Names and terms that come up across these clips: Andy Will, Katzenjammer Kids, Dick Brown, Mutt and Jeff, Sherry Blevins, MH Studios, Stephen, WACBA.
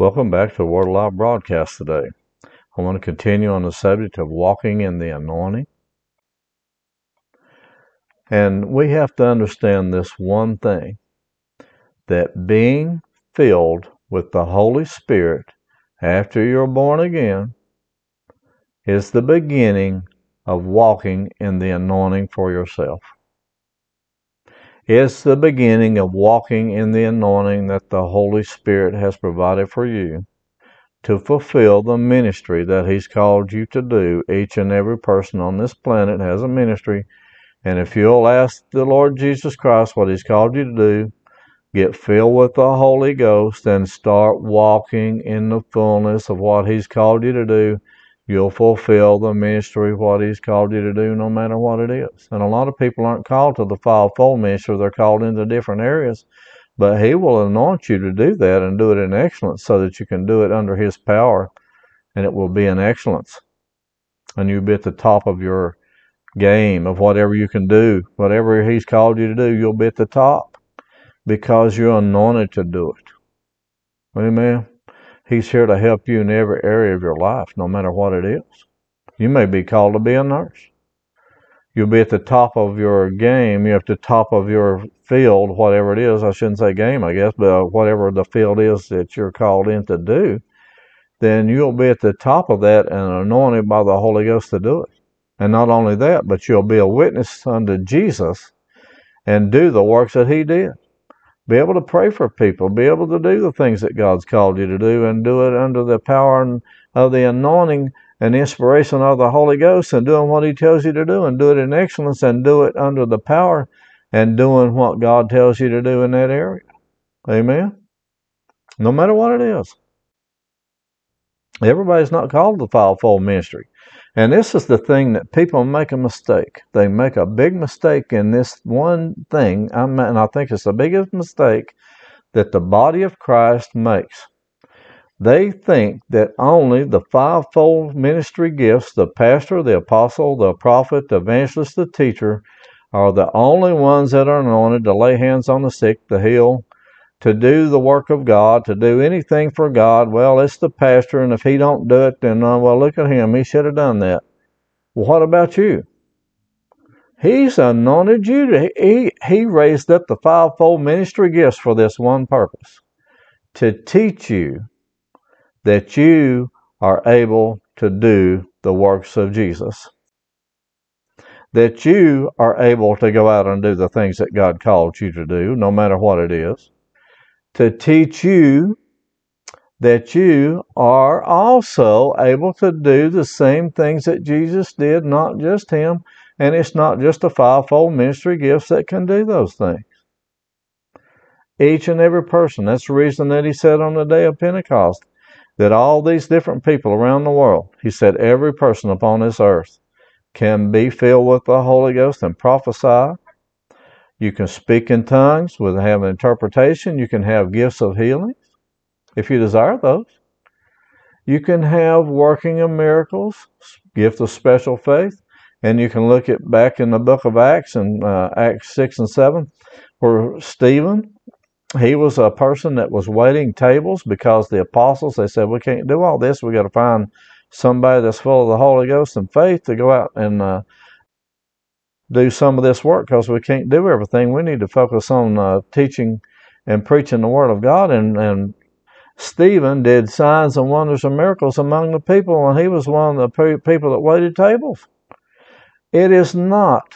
Welcome back to the Word Alive Broadcast today. I want to continue on the subject of walking in the anointing. And we have to understand this one thing, that being filled with the Holy Spirit after you're born again is the beginning of walking in the anointing for yourself. It's the beginning of walking in the anointing that the Holy Spirit has provided for you to fulfill the ministry that He's called you to do. Each and every person on this planet has a ministry. And if you'll ask the Lord Jesus Christ what He's called you to do, get filled with the Holy Ghost and start walking in the fullness of what He's called you to do, you'll fulfill the ministry of what He's called you to do, no matter what it is. And a lot of people aren't called to the fivefold ministry. They're called into different areas. But He will anoint you to do that and do it in excellence so that you can do it under His power, and it will be in excellence. And you'll be at the top of your game of whatever you can do. Whatever He's called you to do, you'll be at the top because you're anointed to do it. Amen. He's here to help you in every area of your life, no matter what it is. You may be called to be a nurse. You'll be at the top of your game. You're at the top of your field, whatever it is. I shouldn't say game, I guess, but whatever the field is that you're called in to do, then you'll be at the top of that and anointed by the Holy Ghost to do it. And not only that, but you'll be a witness unto Jesus and do the works that He did. Be able to pray for people. Be able to do the things that God's called you to do and do it under the power of the anointing and inspiration of the Holy Ghost and doing what He tells you to do and do it in excellence and do it under the power and doing what God tells you to do in that area. Amen? No matter what it is. Everybody's not called the fivefold ministry. And this is the thing that people make a mistake. They make a big mistake in this one thing, and I think it's the biggest mistake that the body of Christ makes. They think that only the fivefold ministry gifts, the pastor, the apostle, the prophet, the evangelist, the teacher, are the only ones that are anointed to lay hands on the sick, to heal, to do the work of God, to do anything for God. Well, it's the pastor, and if he don't do it, then, well, look at him. He should have done that. Well, what about you? He's anointed you. He raised up the fivefold ministry gifts for this one purpose, to teach you that you are able to do the works of Jesus, that you are able to go out and do the things that God called you to do, no matter what it is, to teach you that you are also able to do the same things that Jesus did, not just Him. And it's not just the fivefold ministry gifts that can do those things. Each and every person. That's the reason that He said on the day of Pentecost that all these different people around the world, He said every person upon this earth can be filled with the Holy Ghost and prophesy. You can speak in tongues, with have an interpretation. You can have gifts of healing, if you desire those. You can have working of miracles, gift of special faith. And you can look at back in the book of Acts, in Acts 6 and 7, where Stephen, he was a person that was waiting tables because the apostles, they said, we can't do all this. We got to find somebody that's full of the Holy Ghost and faith to go out and do some of this work because we can't do everything. We need to focus on teaching and preaching the Word of God. And Stephen did signs and wonders and miracles among the people, and he was one of the people that waited tables. It is not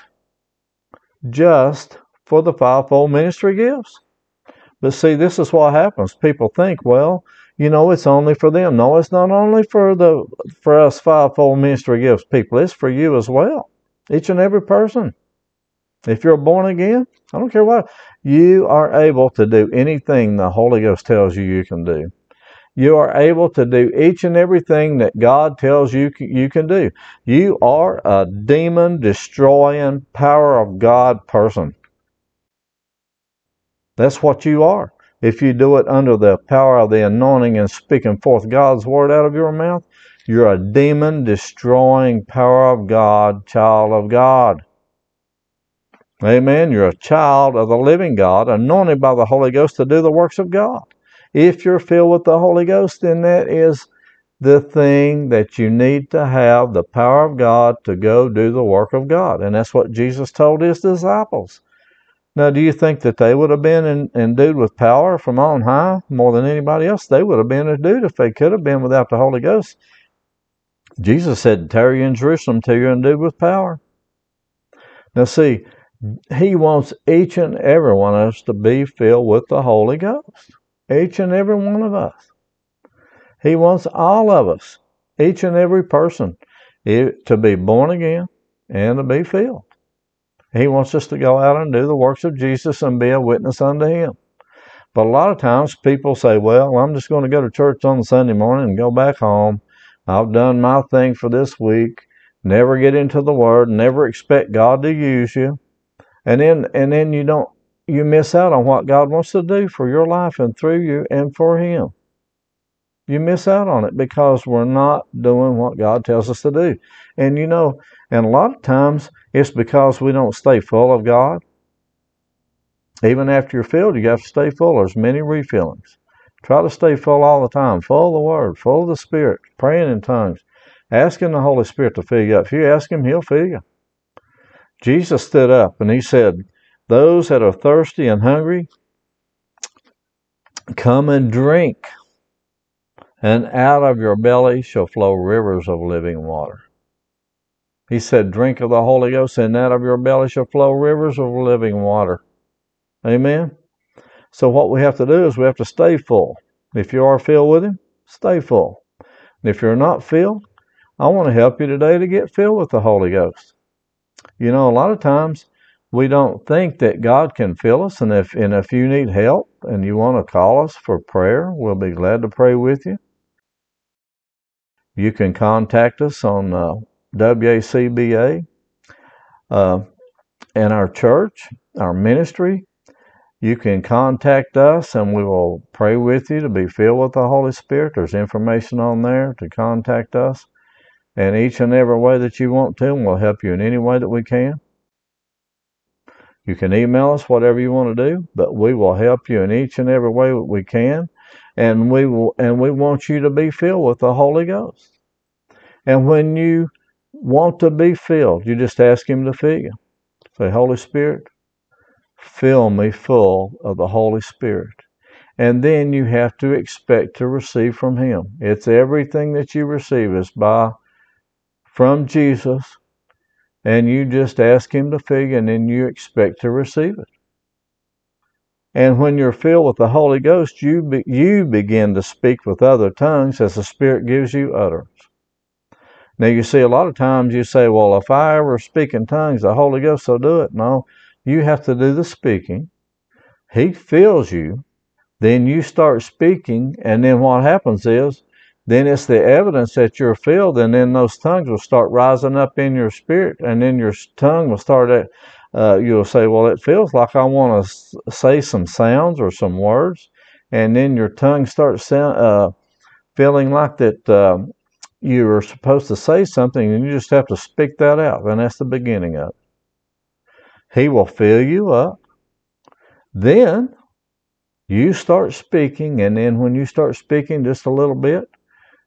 just for the fivefold ministry gifts. But see, this is what happens. People think, well, it's only for them. No, it's not only for us fivefold ministry gifts people. It's for you as well. Each and every person. If you're born again, I don't care what, you are able to do anything the Holy Ghost tells you you can do. You are able to do each and everything that God tells you you can do. You are a demon-destroying, power of God person. That's what you are. If you do it under the power of the anointing and speaking forth God's word out of your mouth, you're a demon-destroying, power of God, child of God. Amen. You're a child of the living God, anointed by the Holy Ghost to do the works of God. If you're filled with the Holy Ghost, then that is the thing that you need to have, the power of God to go do the work of God. And that's what Jesus told his disciples. Now, do you think that they would have been endued with power from on high more than anybody else? They would have been endued if they could have been without the Holy Ghost. Jesus said, tarry in Jerusalem till you're endued with power. Now, see, he wants each and every one of us to be filled with the Holy Ghost. Each and every one of us. He wants all of us, each and every person, to be born again and to be filled. He wants us to go out and do the works of Jesus and be a witness unto him. But a lot of times people say, well, I'm just going to go to church on Sunday morning and go back home. I've done my thing for this week. Never get into the Word. Never expect God to use you. And then you miss out on what God wants to do for your life and through you and for him. You miss out on it because we're not doing what God tells us to do. And you know, and a lot of times it's because we don't stay full of God. Even after you're filled, you have to stay full. There's many refillings. Try to stay full all the time. Full of the Word, full of the Spirit, praying in tongues, asking the Holy Spirit to fill you up. If you ask him, he'll fill you. Jesus stood up and he said, those that are thirsty and hungry, come and drink, and out of your belly shall flow rivers of living water. He said, drink of the Holy Ghost, and out of your belly shall flow rivers of living water. Amen? So what we have to do is we have to stay full. If you are filled with him, stay full. And if you're not filled, I want to help you today to get filled with the Holy Ghost. You know, a lot of times, we don't think that God can fill us, and if you need help and you want to call us for prayer, we'll be glad to pray with you. You can contact us on WACBA and our church, our ministry. You can contact us, and we will pray with you to be filled with the Holy Spirit. There's information on there to contact us, and each and every way that you want to, and we'll help you in any way that we can. You can email us, whatever you want to do, but we will help you in each and every way that we can. And we want you to be filled with the Holy Ghost. And when you want to be filled, you just ask him to fill you. Say, Holy Spirit, fill me full of the Holy Spirit. And then you have to expect to receive from him. It's everything that you receive is from Jesus. And you just ask him to fill you, and then you expect to receive it. And when you're filled with the Holy Ghost, you begin to speak with other tongues as the Spirit gives you utterance. Now, you see, a lot of times you say, well, if I ever speak in tongues, the Holy Ghost will do it. No, you have to do the speaking. He fills you. Then you start speaking, and then what happens is, then it's the evidence that you're filled, and then those tongues will start rising up in your spirit, and then your tongue will start, you'll say, well, it feels like I want to say some sounds or some words, and then your tongue starts feeling like that you were supposed to say something, and you just have to speak that out, and that's the beginning of it. He will fill you up. Then you start speaking, and then when you start speaking just a little bit,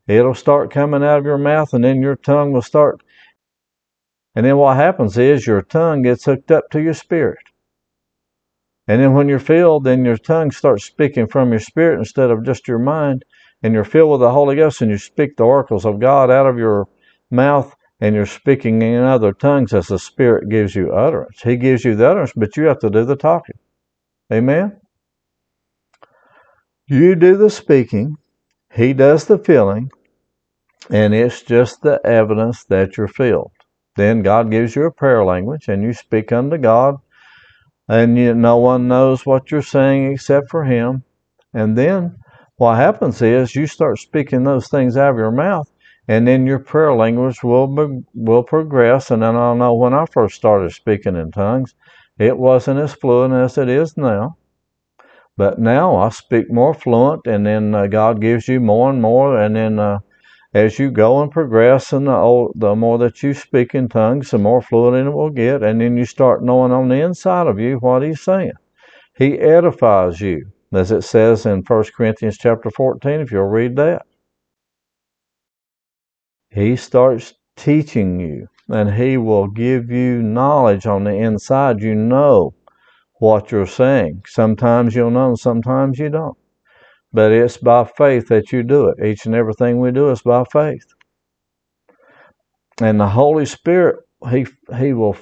it'll start coming out of your mouth, and then your tongue will start. And then what happens is your tongue gets hooked up to your spirit. And then when you're filled, then your tongue starts speaking from your spirit instead of just your mind. And you're filled with the Holy Ghost, and you speak the oracles of God out of your mouth, and you're speaking in other tongues as the Spirit gives you utterance. He gives you the utterance, but you have to do the talking. Amen? You do the speaking. He does the filling, and it's just the evidence that you're filled. Then God gives you a prayer language, and you speak unto God and no one knows what you're saying except for Him. And then what happens is you start speaking those things out of your mouth, and then your prayer language will progress. And then I know when I first started speaking in tongues, it wasn't as fluent as it is now. But now I speak more fluent, and then God gives you more and more. And then as you go and progress, and the more that you speak in tongues, the more fluent it will get. And then you start knowing on the inside of you what He's saying. He edifies you, as it says in 1 Corinthians chapter 14, if you'll read that. He starts teaching you, and He will give you knowledge on the inside. You know what you're saying. Sometimes you'll know, sometimes you don't. But it's by faith that you do it. Each and everything we do is by faith. And the Holy Spirit, He will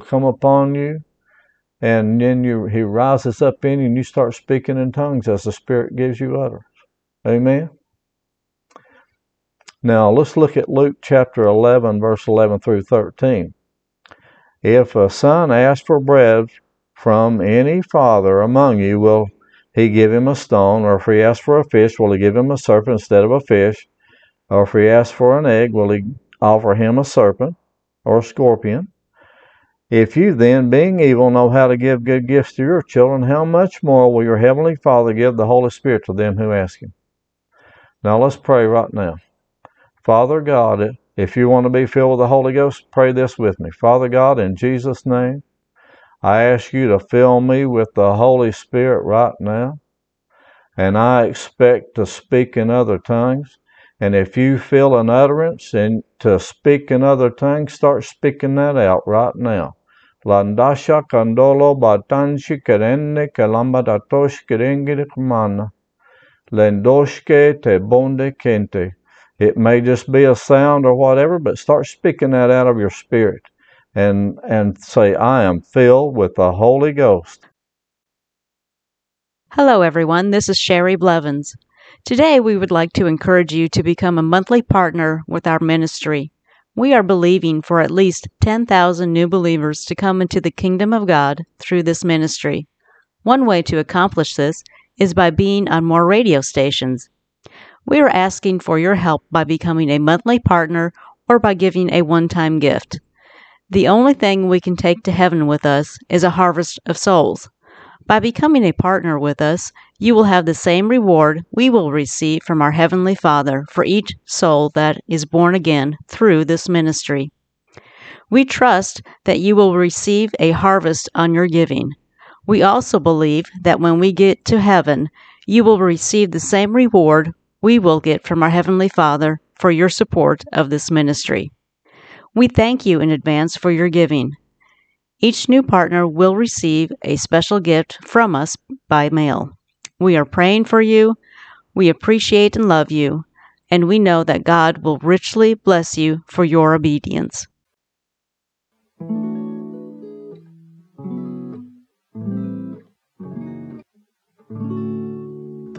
come upon you, and then He rises up in you, and you start speaking in tongues as the Spirit gives you utterance. Amen? Now, let's look at Luke chapter 11, verse 11 through 13. If a son asks for bread from any father among you, will he give him a stone? Or if he asks for a fish, will he give him a serpent instead of a fish? Or if he asks for an egg, will he offer him a serpent or a scorpion? If you then, being evil, know how to give good gifts to your children, how much more will your heavenly Father give the Holy Spirit to them who ask Him? Now let's pray right now. Father God, if you want to be filled with the Holy Ghost, pray this with me. Father God, in Jesus' name, I ask you to fill me with the Holy Spirit right now. And I expect to speak in other tongues. And if you feel an utterance and to speak in other tongues, start speaking that out right now. Landasha kandolo batanshi kerenne kalambatatosh kerengirikumana. Lendoshke te bonde kente. It may just be a sound or whatever, but start speaking that out of your spirit. And say, I am filled with the Holy Ghost. Hello, everyone. This is Sherry Blevins. Today, we would like to encourage you to become a monthly partner with our ministry. We are believing for at least 10,000 new believers to come into the kingdom of God through this ministry. One way to accomplish this is by being on more radio stations. We are asking for your help by becoming a monthly partner or by giving a one-time gift. The only thing we can take to heaven with us is a harvest of souls. By becoming a partner with us, you will have the same reward we will receive from our Heavenly Father for each soul that is born again through this ministry. We trust that you will receive a harvest on your giving. We also believe that when we get to heaven, you will receive the same reward we will get from our Heavenly Father for your support of this ministry. We thank you in advance for your giving. Each new partner will receive a special gift from us by mail. We are praying for you. We appreciate and love you. And we know that God will richly bless you for your obedience.